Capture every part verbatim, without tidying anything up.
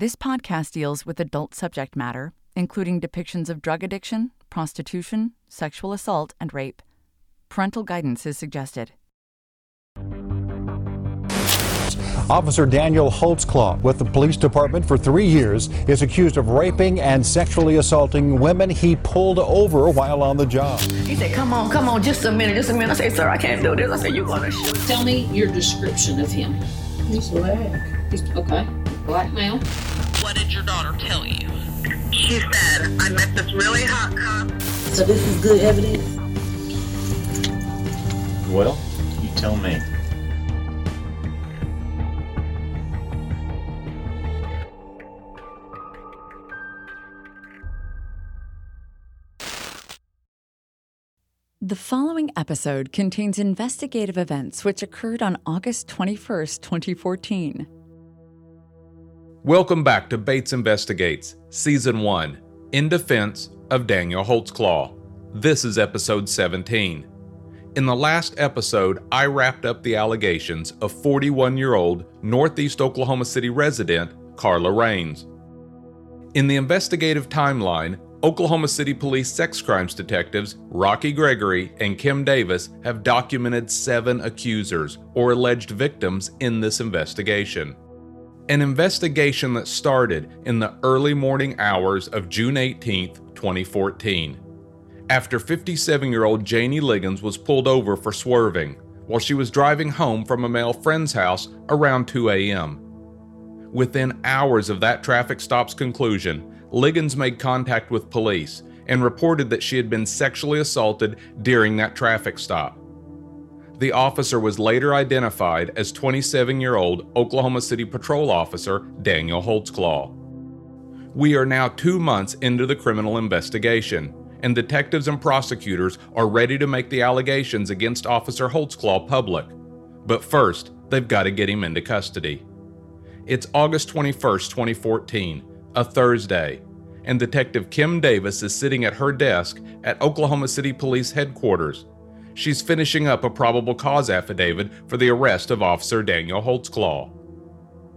This podcast deals with adult subject matter, including depictions of drug addiction, prostitution, sexual assault, and rape. Parental guidance is suggested. Officer Daniel Holtzclaw with the police department for three years is accused of raping and sexually assaulting women he pulled over while on the job. He said, come on, come on, just a minute, just a minute. I said, sir, I can't do this. I said, you're going to shoot. Tell me your description of him. He's black. He's, okay, black male. What did your daughter tell you? She said, I met this really hot cop. So this is good evidence? Well, you tell me. The following episode contains investigative events which occurred on August twenty-first, twenty fourteen. Welcome back to Bates Investigates, Season one, In Defense of Daniel Holtzclaw. This is Episode seventeen. In the last episode, I wrapped up the allegations of forty-one-year-old Northeast Oklahoma City resident Carla Raines. In the investigative timeline, Oklahoma City Police sex crimes detectives Rocky Gregory and Kim Davis have documented seven accusers or alleged victims in this investigation. An investigation that started in the early morning hours of June eighteenth, twenty fourteen, after fifty-seven-year-old Janie Liggins was pulled over for swerving while she was driving home from a male friend's house around two a.m. Within hours of that traffic stop's conclusion, Liggins made contact with police and reported that she had been sexually assaulted during that traffic stop. The officer was later identified as twenty-seven-year-old Oklahoma City Patrol Officer Daniel Holtzclaw. We are now two months into the criminal investigation, and detectives and prosecutors are ready to make the allegations against Officer Holtzclaw public. But first, they've got to get him into custody. It's August twenty-first, twenty fourteen. A Thursday, and Detective Kim Davis is sitting at her desk at Oklahoma City Police Headquarters. She's finishing up a probable cause affidavit for the arrest of Officer Daniel Holtzclaw.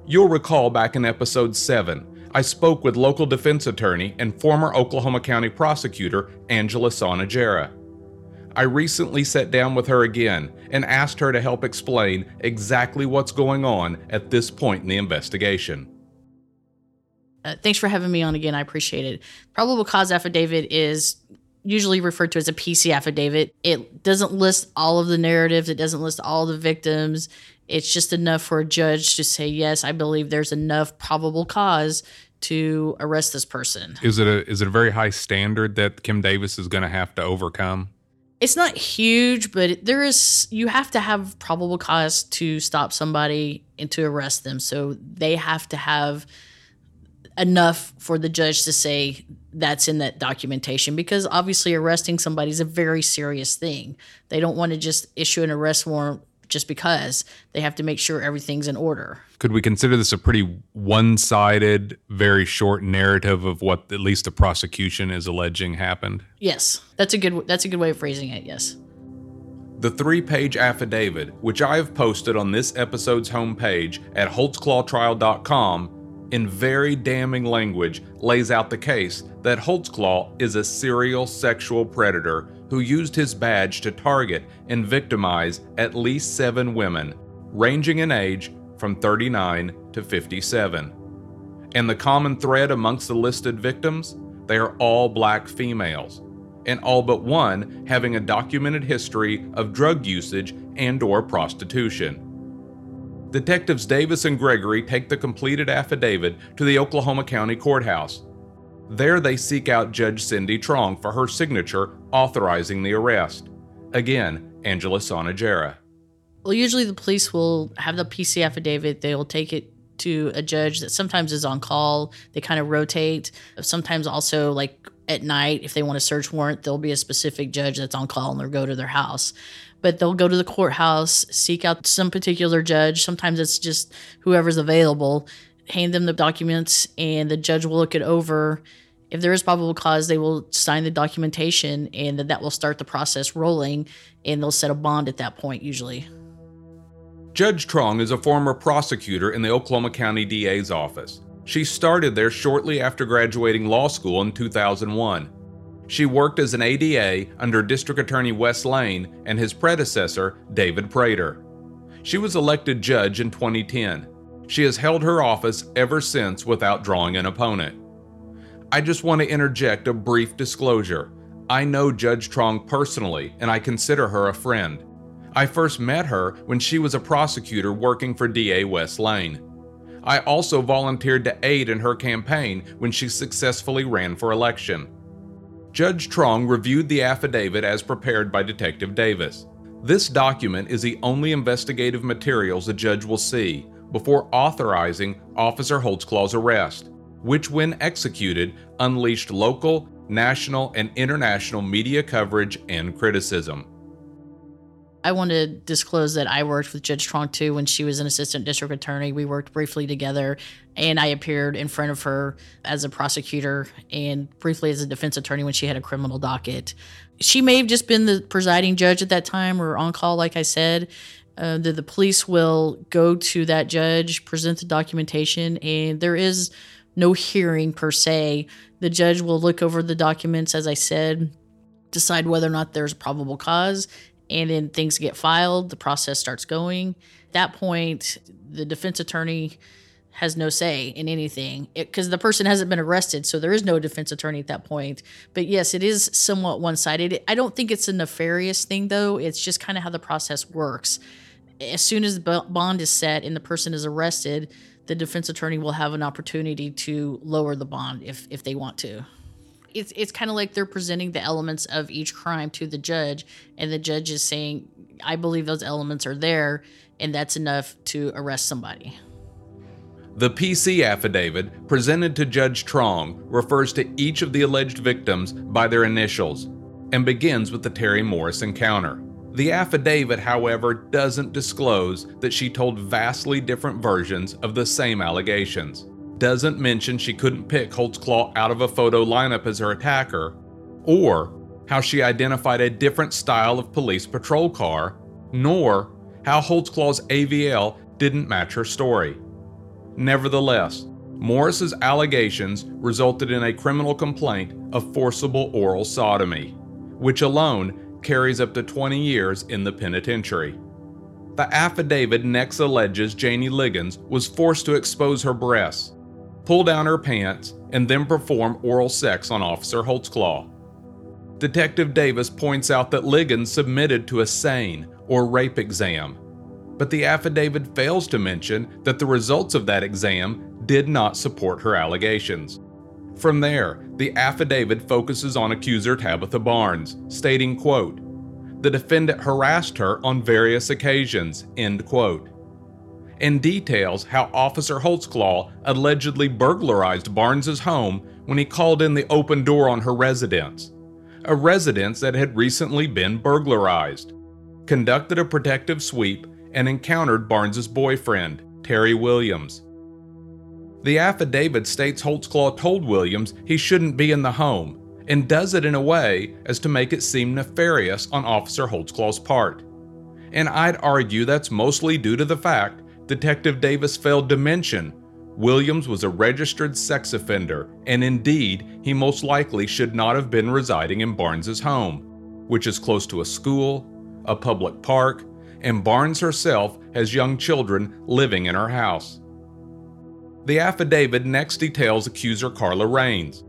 You'll recall back in Episode seven, I spoke with local defense attorney and former Oklahoma County prosecutor Angela Sonajera. I recently sat down with her again and asked her to help explain exactly what's going on at this point in the investigation. Uh, thanks for having me on again. I appreciate it. Probable cause affidavit is usually referred to as a P C affidavit. It doesn't list all of the narratives. It doesn't list all the victims. It's just enough for a judge to say, yes, I believe there's enough probable cause to arrest this person. Is it a, is it a very high standard that Kim Davis is going to have to overcome? It's not huge, but there is, you have to have probable cause to stop somebody and to arrest them. So they have to have enough for the judge to say that's in that documentation, because obviously arresting somebody is a very serious thing. They don't want to just issue an arrest warrant just because. They have to make sure everything's in order. Could we consider this a pretty one-sided, very short narrative of what at least the prosecution is alleging happened? Yes, that's a good that's a good way of phrasing it, yes. The three-page affidavit, which I have posted on this episode's homepage at holtzclaw trial dot com, in very damning language, lays out the case that Holtzclaw is a serial sexual predator who used his badge to target and victimize at least seven women, ranging in age from thirty-nine to fifty-seven. And the common thread amongst the listed victims? They are all black females, and all but one having a documented history of drug usage and/or prostitution. Detectives Davis and Gregory take the completed affidavit to the Oklahoma County Courthouse. There they seek out Judge Cindy Truong for her signature authorizing the arrest. Again, Angela Sonajera. Well, usually the police will have the P C affidavit. They'll take it to a judge that sometimes is on call. They kind of rotate. Sometimes also, like at night, if they want a search warrant, there'll be a specific judge that's on call and they'll go to their house. But they'll go to the courthouse, seek out some particular judge. Sometimes it's just whoever's available, hand them the documents, and the judge will look it over. If there is probable cause, they will sign the documentation, and that will start the process rolling, and they'll set a bond at that point usually. Judge Truong is a former prosecutor in the Oklahoma County D A's office. She started there shortly after graduating law school in two thousand one. She worked as an A D A under District Attorney Wes Lane and his predecessor, David Prater. She was elected judge in twenty ten. She has held her office ever since without drawing an opponent. I just want to interject a brief disclosure. I know Judge Truong personally, and I consider her a friend. I first met her when she was a prosecutor working for D A Wes Lane. I also volunteered to aid in her campaign when she successfully ran for election. Judge Truong reviewed the affidavit as prepared by Detective Davis. This document is the only investigative materials a judge will see before authorizing Officer Holtzclaw's arrest, which, when executed, unleashed local, national, and international media coverage and criticism. I want to disclose that I worked with Judge Truong, too, when she was an assistant district attorney. We worked briefly together, and I appeared in front of her as a prosecutor and briefly as a defense attorney when she had a criminal docket. She may have just been the presiding judge at that time or on call, like I said. Uh, the, the police will go to that judge, present the documentation, and there is no hearing per se. The judge will look over the documents, as I said, decide whether or not there's probable cause, and then things get filed, the process starts going. At that point, the defense attorney has no say in anything because the person hasn't been arrested, so there is no defense attorney at that point. But yes, it is somewhat one-sided. I don't think it's a nefarious thing, though. It's just kind of how the process works. As soon as the bond is set and the person is arrested, the defense attorney will have an opportunity to lower the bond if if they want to. It's it's kind of like they're presenting the elements of each crime to the judge, and the judge is saying, I believe those elements are there, and that's enough to arrest somebody. The P C affidavit presented to Judge Truong refers to each of the alleged victims by their initials and begins with the Terry Morris encounter. The affidavit, however, doesn't disclose that she told vastly different versions of the same allegations, doesn't mention she couldn't pick Holtzclaw out of a photo lineup as her attacker, or how she identified a different style of police patrol car, nor how Holtzclaw's A V L didn't match her story. Nevertheless, Morris's allegations resulted in a criminal complaint of forcible oral sodomy, which alone carries up to twenty years in the penitentiary. The affidavit next alleges Janie Liggins was forced to expose her breasts, pull down her pants, and then perform oral sex on Officer Holtzclaw. Detective Davis points out that Liggins submitted to a SANE, or rape exam, but the affidavit fails to mention that the results of that exam did not support her allegations. From there, the affidavit focuses on accuser Tabitha Barnes, stating, quote, the defendant harassed her on various occasions, end quote, and details how Officer Holtzclaw allegedly burglarized Barnes's home when he called in the open door on her residence, a residence that had recently been burglarized, conducted a protective sweep, and encountered Barnes's boyfriend, Terry Williams. The affidavit states Holtzclaw told Williams he shouldn't be in the home and does it in a way as to make it seem nefarious on Officer Holtzclaw's part. And I'd argue that's mostly due to the fact Detective Davis failed to mention Williams was a registered sex offender, and indeed he most likely should not have been residing in Barnes's home, which is close to a school, a public park, and Barnes herself has young children living in her house. The affidavit next details accuser Carla Raines.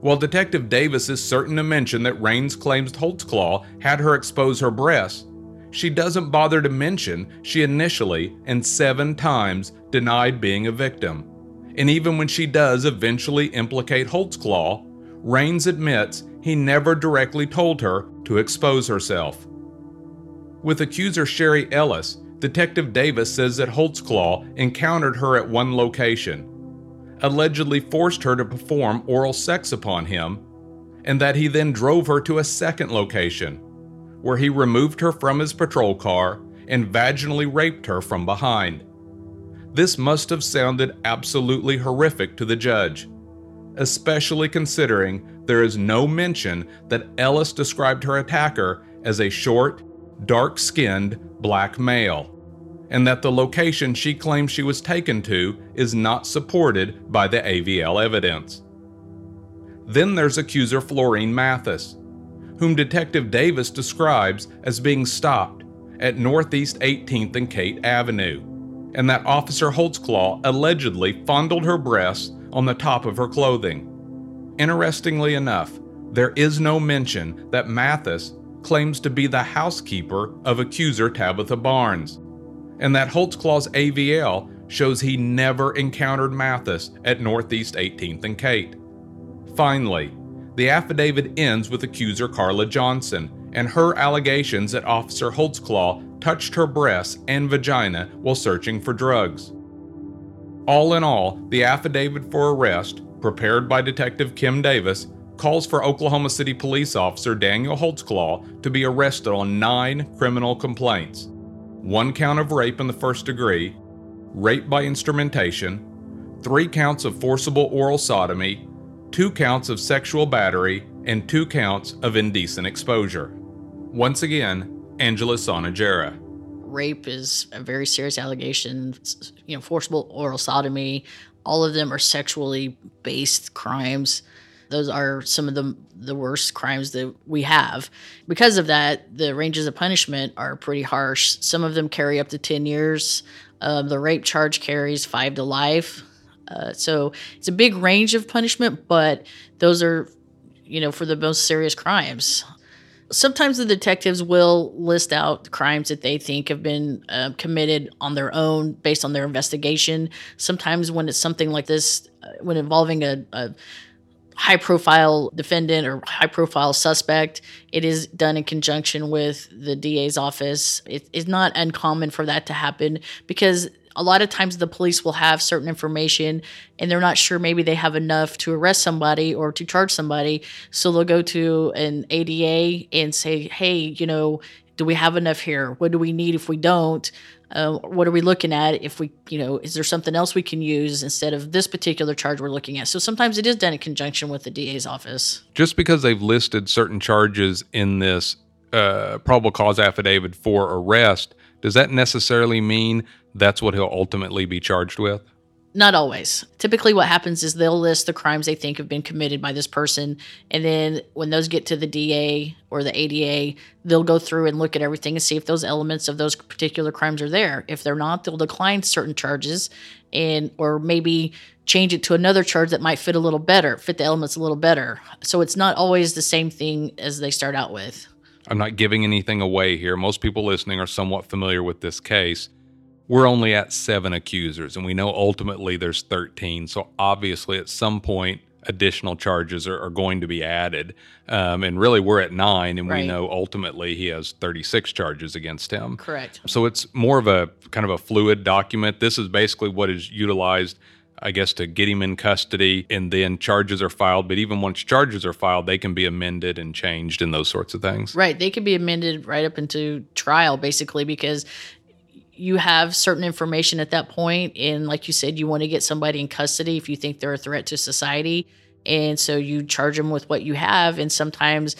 While Detective Davis is certain to mention that Raines claims Holtzclaw had her expose her breasts, she doesn't bother to mention she initially and seven times denied being a victim. And even when she does eventually implicate Holtzclaw, Raines admits he never directly told her to expose herself. With accuser Sherry Ellis, Detective Davis says that Holtzclaw encountered her at one location, allegedly forced her to perform oral sex upon him, and that he then drove her to a second location, where he removed her from his patrol car and vaginally raped her from behind. This must have sounded absolutely horrific to the judge, especially considering there is no mention that Ellis described her attacker as a short, dark-skinned black male, and that the location she claims she was taken to is not supported by the A V L evidence. Then there's accuser Florine Mathis, whom Detective Davis describes as being stopped at Northeast eighteenth and Kate Avenue, and that Officer Holtzclaw allegedly fondled her breasts on the top of her clothing. Interestingly enough, there is no mention that Mathis claims to be the housekeeper of accuser Tabitha Barnes, and that Holtzclaw's A V L shows he never encountered Mathis at Northeast eighteenth and Kate. Finally, the affidavit ends with accuser Carla Johnson and her allegations that Officer Holtzclaw touched her breasts and vagina while searching for drugs. All in all, the affidavit for arrest, prepared by Detective Kim Davis, calls for Oklahoma City Police Officer Daniel Holtzclaw to be arrested on nine criminal complaints: one count of rape in the first degree, rape by instrumentation, three counts of forcible oral sodomy, two counts of sexual battery, and two counts of indecent exposure. Once again, Angela Sonajera. Rape is a very serious allegation. You know, forcible oral sodomy, all of them are sexually based crimes. Those are some of the the worst crimes that we have. Because of that, the ranges of punishment are pretty harsh. Some of them carry up to ten years. Um, the rape charge carries five to life. Uh, so it's a big range of punishment, but those are, you know, for the most serious crimes. Sometimes the detectives will list out crimes that they think have been uh, committed on their own based on their investigation. Sometimes when it's something like this, uh, when involving a... a high-profile defendant or high-profile suspect, it is done in conjunction with the D A's office. It is not uncommon for that to happen because a lot of times the police will have certain information and they're not sure maybe they have enough to arrest somebody or to charge somebody. So they'll go to an A D A and say, hey, you know, do we have enough here? What do we need if we don't? Uh, what are we looking at if we, you know, is there something else we can use instead of this particular charge we're looking at? So sometimes it is done in conjunction with the D A's office. Just because they've listed certain charges in this uh, probable cause affidavit for arrest, does that necessarily mean that's what he'll ultimately be charged with? Not always. Typically what happens is they'll list the crimes they think have been committed by this person, and then when those get to the D A or the A D A, they'll go through and look at everything and see if those elements of those particular crimes are there. If they're not, they'll decline certain charges and or maybe change it to another charge that might fit a little better, fit the elements a little better. So it's not always the same thing as they start out with. I'm not giving anything away here. Most people listening are somewhat familiar with this case. We're only at seven accusers, and we know ultimately there's thirteen, so obviously at some point additional charges are, are going to be added. Um, and really we're at nine, and right. We know ultimately he has thirty-six charges against him. Correct. So it's more of a kind of a fluid document. This is basically what is utilized, I guess, to get him in custody, and then charges are filed. But even once charges are filed, they can be amended and changed and those sorts of things. Right. They can be amended right up into trial, basically, because you have certain information at that point, and like you said, you want to get somebody in custody if you think they're a threat to society, and so you charge them with what you have, and sometimes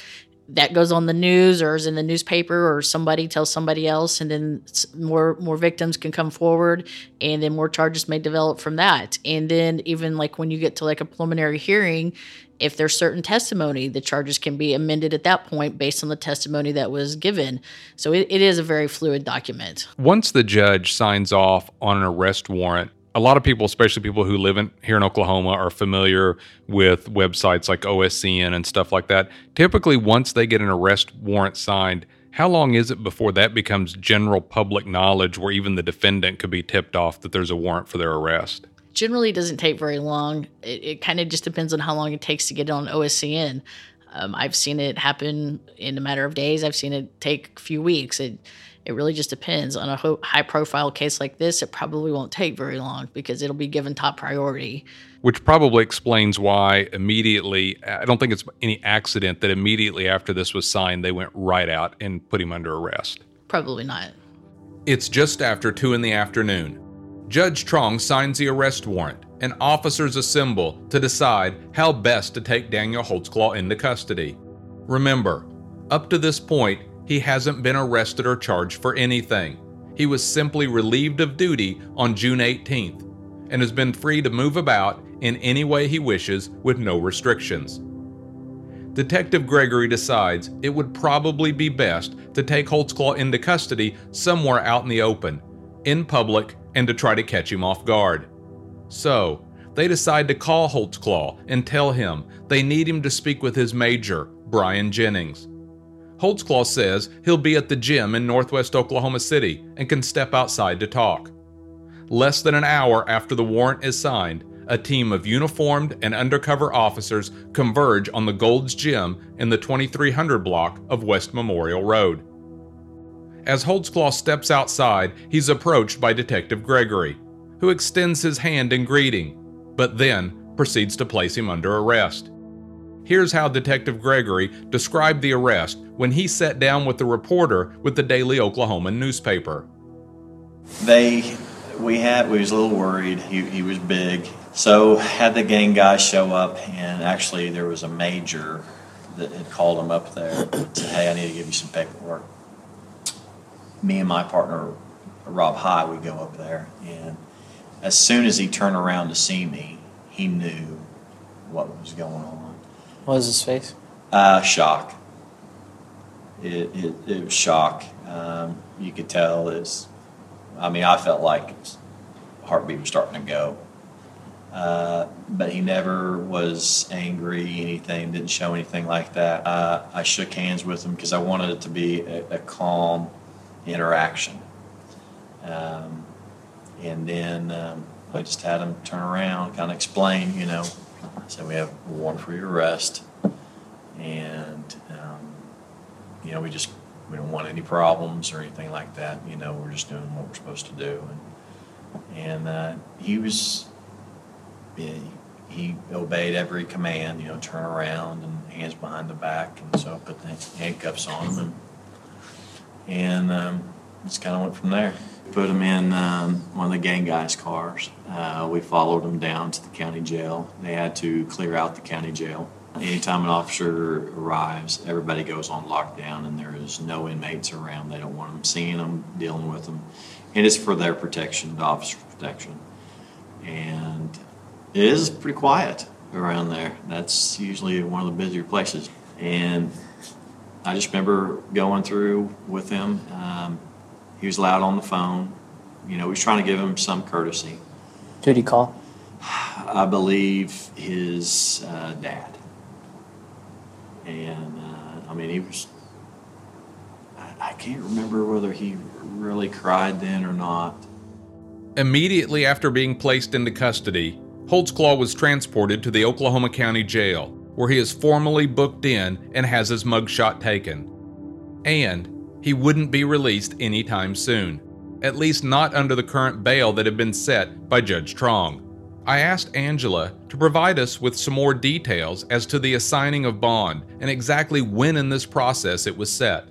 that goes on the news or is in the newspaper, or somebody tells somebody else, and then more more victims can come forward, and then more charges may develop from that. And then even like when you get to like a preliminary hearing, if there's certain testimony, the charges can be amended at that point based on the testimony that was given. So it, it is a very fluid document. Once the judge signs off on an arrest warrant, a lot of people, especially people who live in, here in Oklahoma, are familiar with websites like O S C N and stuff like that. Typically, once they get an arrest warrant signed, how long is it before that becomes general public knowledge where even the defendant could be tipped off that there's a warrant for their arrest? Generally doesn't take very long. It, it kind of just depends on how long it takes to get it on O S C N. Um, I've seen it happen in a matter of days. I've seen it take a few weeks. It it really just depends. On a ho- high-profile case like this, it probably won't take very long because it'll be given top priority. Which probably explains why immediately, I don't think it's any accident that immediately after this was signed, they went right out and put him under arrest. Probably not. It's just after two in the afternoon. Judge Truong signs the arrest warrant, and officers assemble to decide how best to take Daniel Holtzclaw into custody. Remember, up to this point, he hasn't been arrested or charged for anything. he was simply relieved of duty on June eighteenth and has been free to move about in any way he wishes with no restrictions. Detective Gregory decides it would probably be best to take Holtzclaw into custody somewhere out in the open, in public, and to try to catch him off guard. So, they decide to call Holtzclaw and tell him they need him to speak with his major, Brian Jennings. Holtzclaw says he'll be at the gym in northwest Oklahoma City and can step outside to talk. Less than an hour after the warrant is signed, a team of uniformed and undercover officers converge on the Gold's Gym in the twenty-three hundred block of West Memorial Road. As Holtzclaw steps outside, he's approached by Detective Gregory, who extends his hand in greeting, but then proceeds to place him under arrest. Here's how Detective Gregory described the arrest when he sat down with the reporter with the Daily Oklahoman newspaper. They, we had, we was a little worried. He, he was big. So had the gang guys show up, and actually there was a major that had called him up there and said, hey, I need to give you some paperwork. Me and my partner, Rob High, we go up there, and as soon as he turned around to see me, he knew what was going on. What was his face? Uh, shock. It, it, it was shock. Um, you could tell it's, I mean, I felt like his heartbeat was starting to go. Uh, but he never was angry, anything, didn't show anything like that. Uh, I shook hands with him because I wanted it to be a, a calm interaction. Um, And then um, I just had him turn around, kind of explain, you know. I said, we have a warrant for your arrest. And, um, you know, we just, we don't want any problems or anything like that. You know, we're just doing what we're supposed to do. And, and uh, he was, he, he obeyed every command, you know, turn around and hands behind the back. And so I put the handcuffs on him. And, and um, just kind of went from there. Put him in um, one of the gang guys' cars. Uh, we followed him down to the county jail. They had to clear out the county jail. Anytime an officer arrives, everybody goes on lockdown, and there is no inmates around. They don't want them seeing them, dealing with them. And it's for their protection, the officer's protection. And it is pretty quiet around there. That's usually one of the busier places. And I just remember going through with him. Um, He was loud on the phone. You know, we was trying to give him some courtesy. Who'd he call? I believe his uh, dad. And, uh, I mean, he was... I, I can't remember whether he really cried then or not. Immediately after being placed into custody, Holtzclaw was transported to the Oklahoma County Jail, where he is formally booked in and has his mugshot taken. And he wouldn't be released anytime soon, at least not under the current bail that had been set by Judge Truong. I asked Angela to provide us with some more details as to the assigning of bond and exactly when in this process it was set.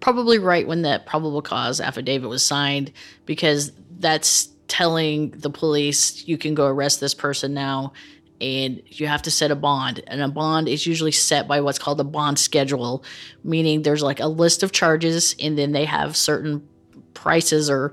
Probably right when that probable cause affidavit was signed, because that's telling the police you can go arrest this person now, and you have to set a bond. And a bond is usually set by what's called a bond schedule, meaning there's like a list of charges, and then they have certain prices or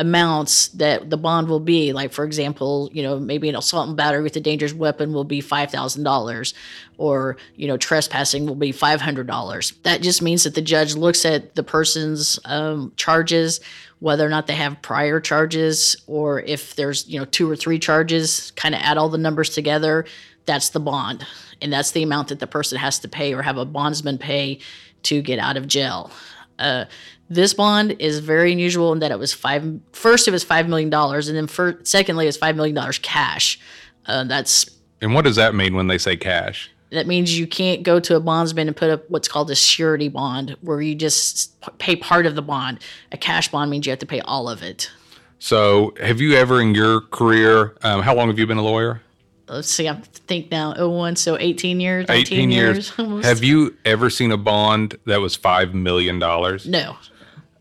amounts that the bond will be. Like, for example, you know, maybe an assault and battery with a dangerous weapon will be five thousand dollars, or, you know, trespassing will be five hundred dollars. That just means that the judge looks at the person's um, charges, whether or not they have prior charges, or if there's, you know, two or three charges, kind of add all the numbers together. That's the bond. And that's the amount that the person has to pay or have a bondsman pay to get out of jail. Uh, this bond is very unusual in that it was five, first it was five million dollars, and then for, secondly, it's five million dollars cash. Uh, that's. And what does that mean when they say cash? That means you can't go to a bondsman and put up what's called a surety bond, where you just pay part of the bond. A cash bond means you have to pay all of it. So have you ever in your career, um, how long have you been a lawyer? Let's see, I think now, oh one, so eighteen years. eighteen years. Almost. Have you ever seen a bond that was five million dollars? No.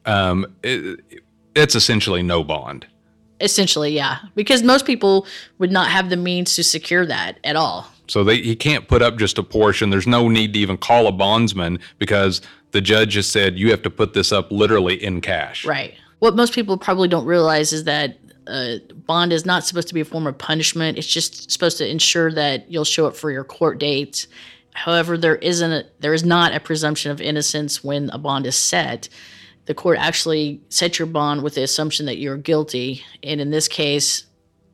Um, it, it's essentially no bond. Essentially, yeah. Because most people would not have the means to secure that at all. So they, he can't put up just a portion. There's no need to even call a bondsman, because the judge has said you have to put this up literally in cash. Right. what most people probably don't realize is that uh, bond is not supposed to be a form of punishment. It's just supposed to ensure that you'll show up for your court dates. However, there isn't a, there is not a presumption of innocence when a bond is set. The court actually sets your bond with the assumption that you're guilty. And in this case,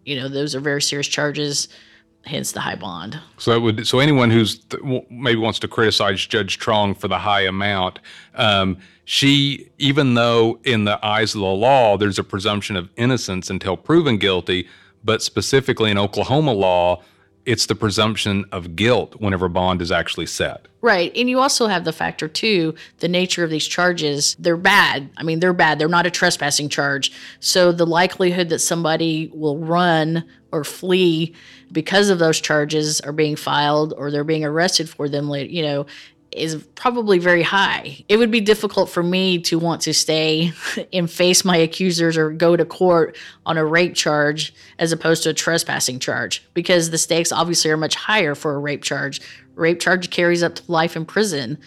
you know, those are very serious charges, hence the high bond. So that would so anyone who's th- maybe wants to criticize Judge Truong for the high amount, um, she, even though in the eyes of the law, there's a presumption of innocence until proven guilty, but specifically in Oklahoma law, it's the presumption of guilt whenever bond is actually set. Right. And you also have the factor, too, the nature of these charges. They're bad. I mean, they're bad. They're not a trespassing charge. So the likelihood that somebody will run or flee because of those charges are being filed or they're being arrested for them later, you know, is probably very high. It would be difficult for me to want to stay and face my accusers or go to court on a rape charge as opposed to a trespassing charge, because the stakes obviously are much higher for a rape charge. Rape charge carries up to life in prison.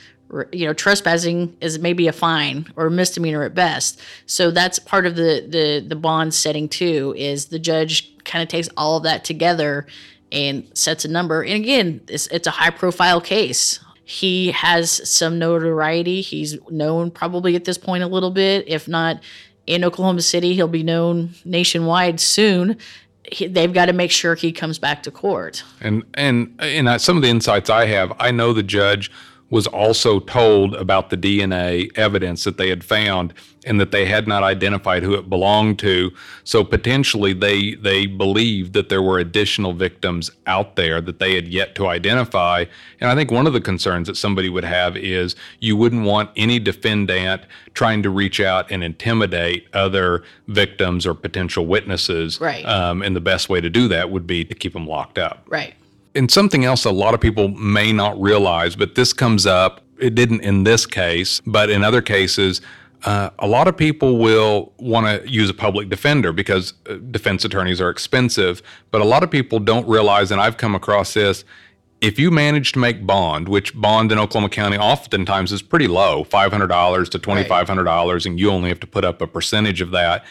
You know, trespassing is maybe a fine or a misdemeanor at best. So that's part of the, the, the bond setting too, is the judge kind of takes all of that together and sets a number. And again, it's, it's a high profile case. He has some notoriety. He's known probably at this point a little bit. If not in Oklahoma City, he'll be known nationwide soon. He, they've got to make sure he comes back to court. And and and I, some of the insights I have, I know the judge was also told about the D N A evidence that they had found and that they had not identified who it belonged to. So potentially they they believed that there were additional victims out there that they had yet to identify. And I think one of the concerns that somebody would have is you wouldn't want any defendant trying to reach out and intimidate other victims or potential witnesses. Right. Um, and the best way to do that would be to keep them locked up. Right. And something else a lot of people may not realize, but this comes up, it didn't in this case, but in other cases, uh, a lot of people will want to use a public defender because defense attorneys are expensive. But a lot of people don't realize, and I've come across this, if you manage to make bond, which bond in Oklahoma County oftentimes is pretty low, five hundred dollars to twenty-five hundred dollars, right, and you only have to put up a percentage of that.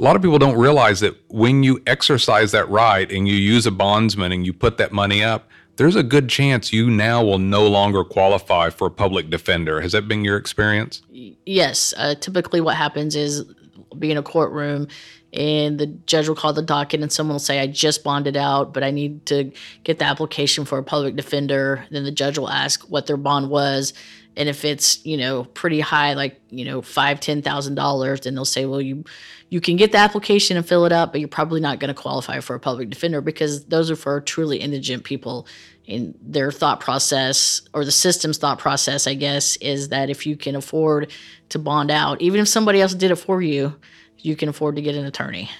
A lot of people don't realize that when you exercise that right and you use a bondsman and you put that money up, there's a good chance you now will no longer qualify for a public defender. Has that been your experience? Yes. Uh, typically what happens is we'll be in a courtroom and the judge will call the docket and someone will say, I just bonded out, but I need to get the application for a public defender. Then the judge will ask what their bond was. And if it's, you know, pretty high, like, you know, five, ten thousand dollars, then they'll say, well, you you can get the application and fill it up, but you're probably not going to qualify for a public defender because those are for truly indigent people. And their thought process, or the system's thought process, I guess, is that if you can afford to bond out, even if somebody else did it for you, you can afford to get an attorney.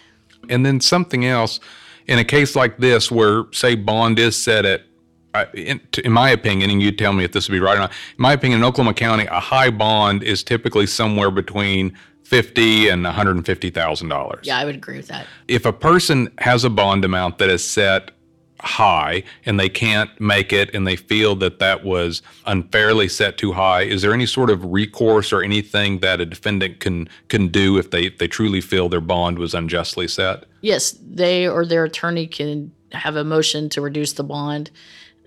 And then something else, in a case like this where, say, bond is set at, In, in my opinion, and you tell me if this would be right or not, in my opinion, in Oklahoma County, a high bond is typically somewhere between fifty thousand dollars and one hundred fifty thousand dollars. Yeah, I would agree with that. If a person has a bond amount that is set high and they can't make it and they feel that that was unfairly set too high, is there any sort of recourse or anything that a defendant can can do if they, if they truly feel their bond was unjustly set? Yes, they or their attorney can have a motion to reduce the bond.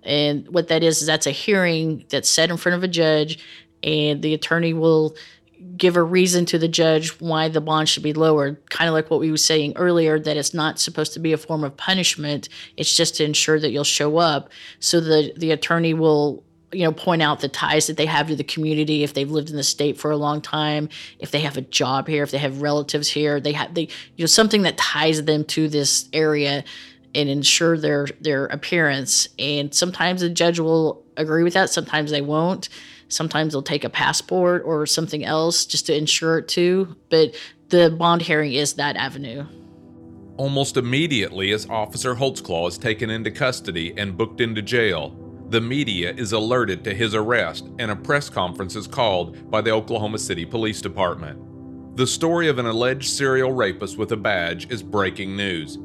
And what that is, is that's a hearing that's set in front of a judge, and the attorney will give a reason to the judge why the bond should be lowered, kind of like what we were saying earlier, that it's not supposed to be a form of punishment. It's just to ensure that you'll show up. So the, the attorney will, you know, point out the ties that they have to the community, if they've lived in the state for a long time, if they have a job here, if they have relatives here, they have, they, you know, something that ties them to this area and ensure their, their appearance. And sometimes the judge will agree with that. Sometimes they won't. Sometimes they'll take a passport or something else just to ensure it too. But the bond hearing is that avenue. Almost immediately as Officer Holtzclaw is taken into custody and booked into jail, the media is alerted to his arrest and a press conference is called by the Oklahoma City Police Department. The story of an alleged serial rapist with a badge is breaking news.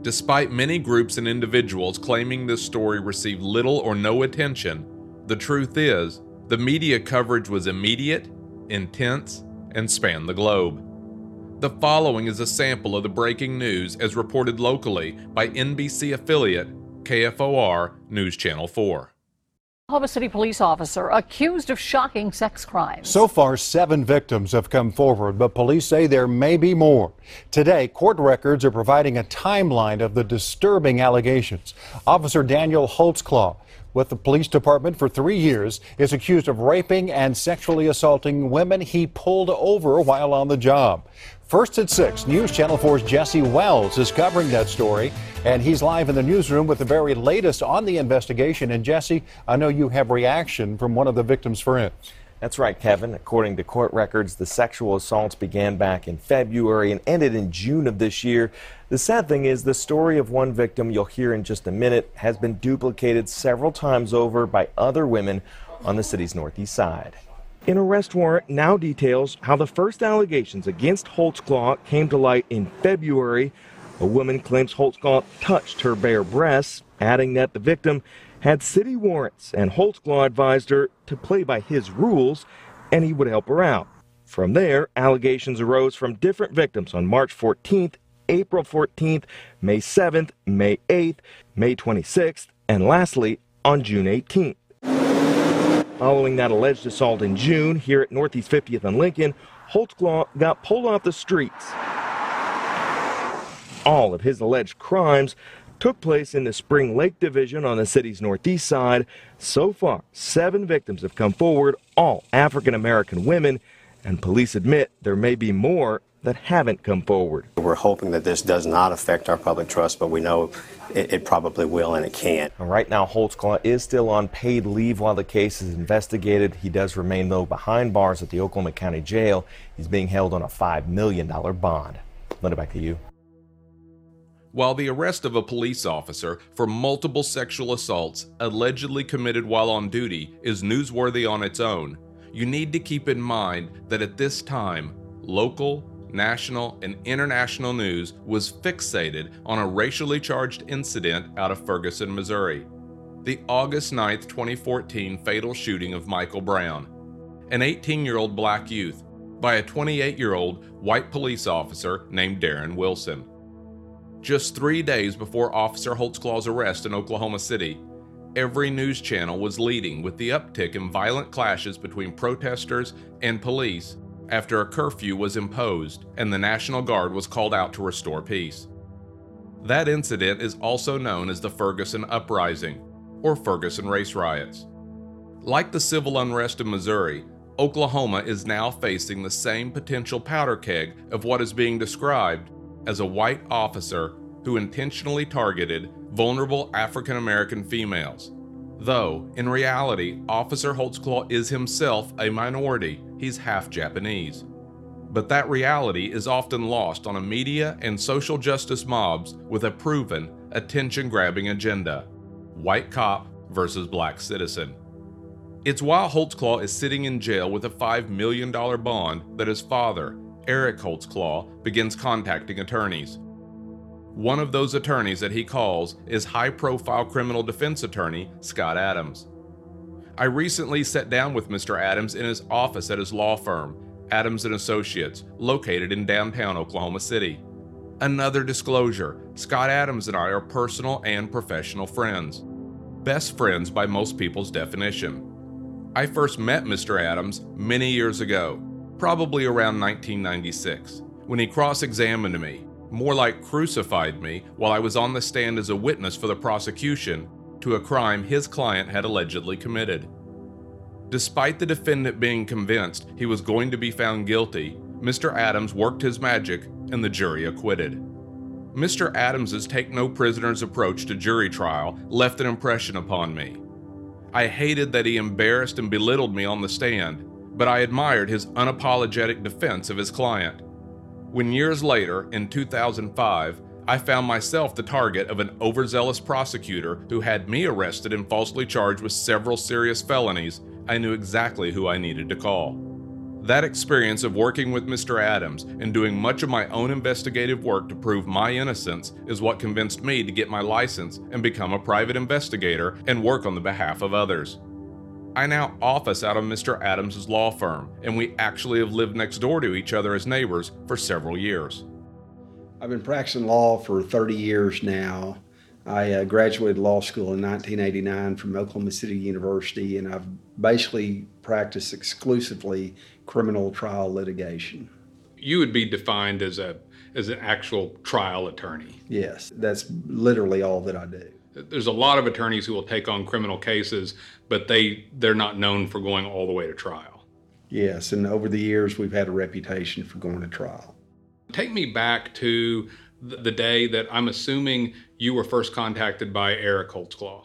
Despite many groups and individuals claiming this story received little or no attention, the truth is, the media coverage was immediate, intense, and spanned the globe. The following is a sample of the breaking news as reported locally by N B C affiliate K F O R News Channel four. Oklahoma City police officer accused of shocking sex crimes. So far, seven victims have come forward, but police say there may be more. Today, court records are providing a timeline of the disturbing allegations. Officer Daniel Holtzclaw, with the police department for three years, is accused of raping and sexually assaulting women he pulled over while on the job. First at six, News Channel four's Jesse Wells is covering that story, and he's live in the newsroom with the very latest on the investigation. And Jesse, I know you have reaction from one of the victim's friends. That's right, Kevin. According to court records, the sexual assaults began back in February and ended in June of this year. The sad thing is the story of one victim you'll hear in just a minute has been duplicated several times over by other women on the city's northeast side. An arrest warrant now details how the first allegations against Holtzclaw came to light in February. A woman claims Holtzclaw touched her bare breasts, adding that the victim had city warrants, and Holtzclaw advised her to play by his rules, and he would help her out. From there, allegations arose from different victims on March fourteenth, April fourteenth, May seventh, May eighth, May twenty-sixth, and lastly, on June eighteenth. Following that alleged assault in June, here at Northeast fiftieth and Lincoln, Holtzclaw got pulled off the streets. All of his alleged crimes took place in the Spring Lake Division on the city's northeast side. So far, seven victims have come forward, all African-American women, and police admit there may be more that haven't come forward. We're hoping that this does not affect our public trust, but we know it, it probably will, and it can. Right now, Holtzclaw is still on paid leave while the case is investigated. He does remain, though, behind bars at the Oklahoma County Jail. He's being held on a five million dollars bond. Linda, back to you. While the arrest of a police officer for multiple sexual assaults allegedly committed while on duty is newsworthy on its own, you need to keep in mind that at this time, local, national, and international news was fixated on a racially charged incident out of Ferguson, Missouri, the August ninth, twenty fourteen fatal shooting of Michael Brown, an eighteen-year-old black youth, by a twenty-eight-year-old white police officer named Darren Wilson. Just three days before Officer Holtzclaw's arrest in Oklahoma City, every news channel was leading with the uptick in violent clashes between protesters and police after a curfew was imposed and the National Guard was called out to restore peace. That incident is also known as the Ferguson Uprising or Ferguson Race Riots. Like the civil unrest in Missouri, Oklahoma is now facing the same potential powder keg of what is being described as a white officer who intentionally targeted vulnerable African-American females. Though, in reality, Officer Holtzclaw is himself a minority. He's half Japanese. But that reality is often lost on a media and social justice mobs with a proven, attention-grabbing agenda: white cop versus black citizen. It's while Holtzclaw is sitting in jail with a five million dollars bond that his father, Eric Holtzclaw, begins contacting attorneys. One of those attorneys that he calls is high-profile criminal defense attorney Scott Adams. I recently sat down with Mister Adams in his office at his law firm, Adams and Associates, located in downtown Oklahoma City. Another disclosure, Scott Adams and I are personal and professional friends. Best friends by most people's definition. I first met Mister Adams many years ago, probably around nineteen ninety-six, when he cross-examined me, more like crucified me, while I was on the stand as a witness for the prosecution to a crime his client had allegedly committed. Despite the defendant being convinced he was going to be found guilty, Mister Adams worked his magic and the jury acquitted. Mister Adams's take-no-prisoners approach to jury trial left an impression upon me. I hated that he embarrassed and belittled me on the stand, but I admired his unapologetic defense of his client. When years later, in two thousand five, I found myself the target of an overzealous prosecutor who had me arrested and falsely charged with several serious felonies, I knew exactly who I needed to call. That experience of working with Mister Adams and doing much of my own investigative work to prove my innocence is what convinced me to get my license and become a private investigator and work on the behalf of others. I now office out of Mister Adams' law firm, and we actually have lived next door to each other as neighbors for several years. I've been practicing law for thirty years now. I uh, graduated law school in nineteen eighty-nine from Oklahoma City University, and I've basically practiced exclusively criminal trial litigation. You would be defined as a as an actual trial attorney. Yes, that's literally all that I do. There's a lot of attorneys who will take on criminal cases, but they, they're not known for going all the way to trial. Yes, and over the years, we've had a reputation for going to trial. Take me back to the day that I'm assuming you were first contacted by Eric Holtzclaw.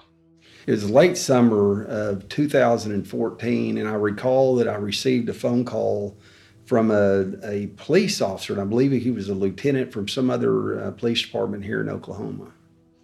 It was late summer of two thousand fourteen, and I recall that I received a phone call from a, a police officer, and I believe he was a lieutenant from some other uh, police department here in Oklahoma.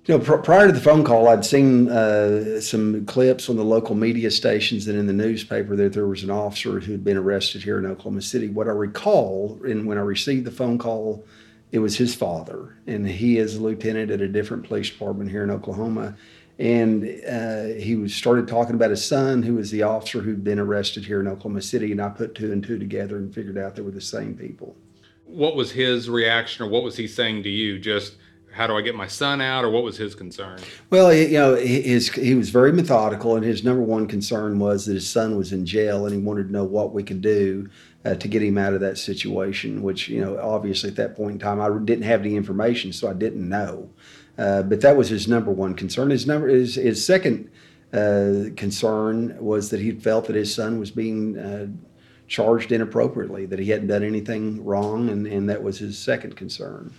You know, pr- prior to the phone call, I'd seen uh, some clips on the local media stations and in the newspaper that there was an officer who had been arrested here in Oklahoma City. What I recall, and when I received the phone call, it was his father, and he is a lieutenant at a different police department here in Oklahoma. And uh, he was started talking about his son, who was the officer who'd been arrested here in Oklahoma City, and I put two and two together and figured out they were the same people. What was his reaction, or what was he saying to you? Just, how do I get my son out, or what was his concern? Well, you know, his, he was very methodical, and his number one concern was that his son was in jail, and he wanted to know what we could do uh, to get him out of that situation, which, you know, obviously at that point in time, I didn't have any information, so I didn't know. Uh, but that was his number one concern. His number, his, his second uh, concern was that he felt that his son was being uh, charged inappropriately, that he hadn't done anything wrong, and, and that was his second concern.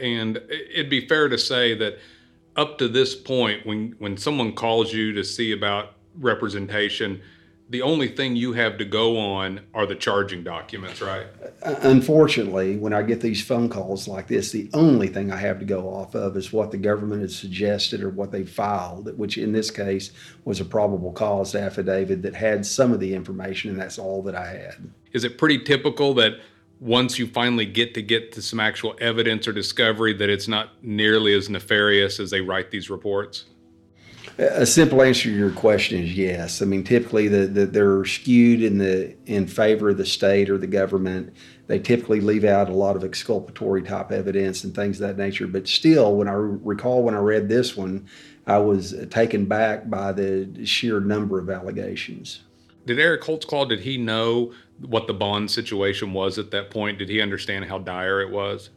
And it'd be fair to say that up to this point, when, when someone calls you to see about representation, the only thing you have to go on are the charging documents, right? Unfortunately, when I get these phone calls like this, the only thing I have to go off of is what the government has suggested or what they filed, which in this case was a probable cause affidavit that had some of the information, and that's all that I had. Is it pretty typical that once you finally get to get to some actual evidence or discovery that it's not nearly as nefarious as they write these reports? A simple answer to your question is yes. I mean, typically the, the, they're skewed in the in favor of the state or the government. They typically leave out a lot of exculpatory type evidence and things of that nature. But still, when I recall when I read this one, I was taken back by the sheer number of allegations. Did Eric Holtzclaw, did he know what the bond situation was at that point? Did he understand how dire it was?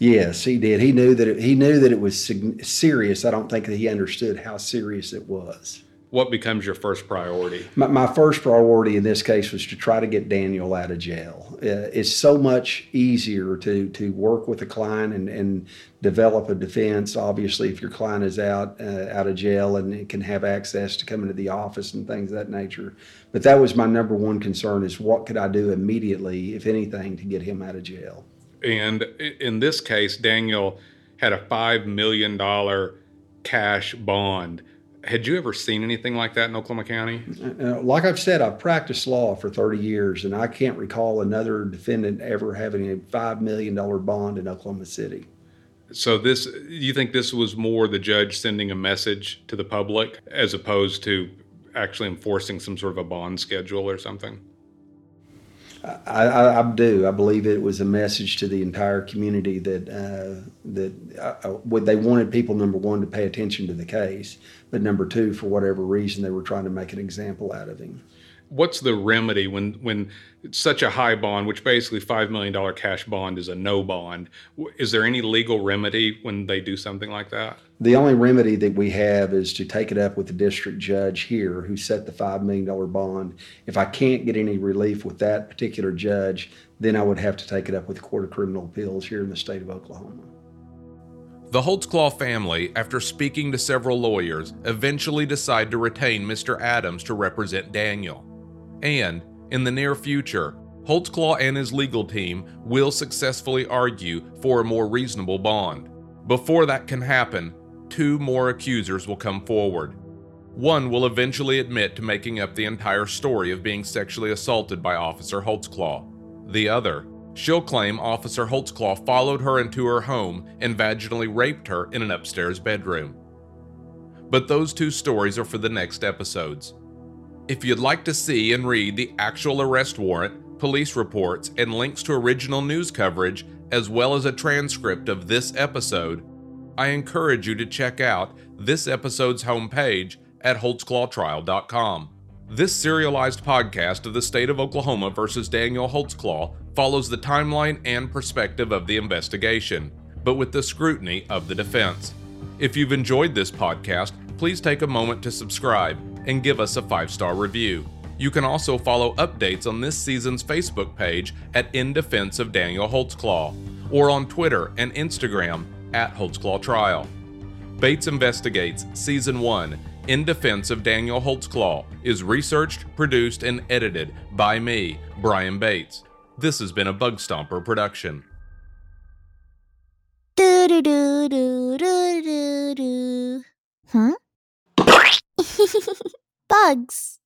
Yes, he did. He knew that it, he knew that it was serious. I don't think that he understood how serious it was. What becomes your first priority? My, my first priority in this case was to try to get Daniel out of jail. Uh, it's so much easier to to work with a client and, and develop a defense, obviously, if your client is out uh, out of jail and can have access to come into the office and things of that nature. But that was my number one concern, is what could I do immediately, if anything, to get him out of jail? And in this case, Daniel had a five million dollars cash bond. Had you ever seen anything like that in Oklahoma County? Like I've said, I've practiced law for thirty years, and I can't recall another defendant ever having a five million dollars bond in Oklahoma City. So this, you think this was more the judge sending a message to the public as opposed to actually enforcing some sort of a bond schedule or something? I, I, I do. I believe it was a message to the entire community that uh, that I, I, what they wanted people, number one, to pay attention to the case, but number two, for whatever reason, they were trying to make an example out of him. What's the remedy when, when it's such a high bond, which basically five million dollars cash bond is a no bond? Is there any legal remedy when they do something like that? The only remedy that we have is to take it up with the district judge here who set the five million dollars bond. If I can't get any relief with that particular judge, then I would have to take it up with the Court of Criminal Appeals here in the state of Oklahoma. The Holtzclaw family, after speaking to several lawyers, eventually decide to retain Mister Adams to represent Daniel. And, in the near future, Holtzclaw and his legal team will successfully argue for a more reasonable bond. Before that can happen, two more accusers will come forward. One will eventually admit to making up the entire story of being sexually assaulted by Officer Holtzclaw. The other, she'll claim Officer Holtzclaw followed her into her home and vaginally raped her in an upstairs bedroom. But those two stories are for the next episodes. If you'd like to see and read the actual arrest warrant, police reports, and links to original news coverage, as well as a transcript of this episode, I encourage you to check out this episode's homepage at holtzclaw trial dot com. This serialized podcast of the state of Oklahoma versus Daniel Holtzclaw follows the timeline and perspective of the investigation, but with the scrutiny of the defense. If you've enjoyed this podcast, please take a moment to subscribe and give us a five-star review. You can also follow updates on this season's Facebook page at In Defense of Daniel Holtzclaw, or on Twitter and Instagram at Holtzclaw Trial. Bates Investigates Season one, In Defense of Daniel Holtzclaw, is researched, produced, and edited by me, Brian Bates. This has been a Bug Stomper production. Do do do do do do do. Huh? Bugs.